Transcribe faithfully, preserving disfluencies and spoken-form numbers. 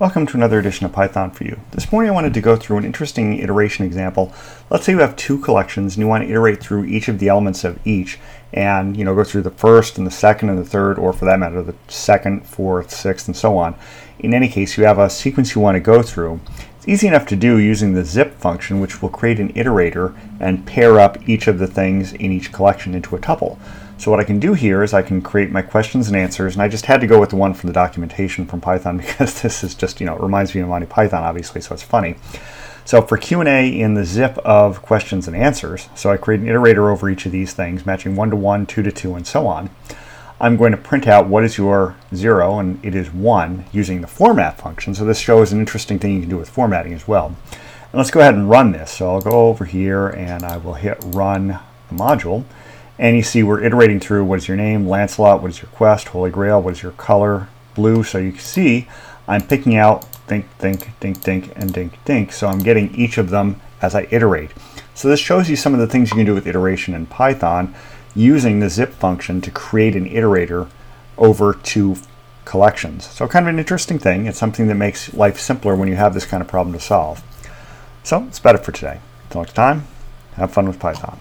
Welcome to another edition of Python for You. This morning I wanted to go through an interesting iteration example. Let's say you have two collections and you want to iterate through each of the elements of each and, you know, go through the first and the second and the third, or for that matter the second, fourth, sixth, and so on. In any case, you have a sequence you want to go through. It's easy enough to do using the zip function, which will create an iterator and pair up each of the things in each collection into a tuple. So what I can do here is I can create my questions and answers, and I just had to go with the one from the documentation from Python because this is just, you know, it reminds me of Monty Python obviously, so it's funny. So for Q and A in the zip of questions and answers, so I create an iterator over each of these things, matching one to one, two to two, and so on. I'm going to print out what is your zero and it is one using the format function. So this shows an interesting thing you can do with formatting as well. And let's go ahead and run this. So I'll go over here and I will hit run the module. And you see we're iterating through what is your name, Lancelot, what is your quest, Holy Grail, what is your color, blue. So you can see I'm picking out think, think, think, think, and think, think. So I'm getting each of them as I iterate. So this shows you some of the things you can do with iteration in Python using the zip function to create an iterator over two collections. So kind of an interesting thing. It's something that makes life simpler when you have this kind of problem to solve. So that's about it for today. Until next time, have fun with Python.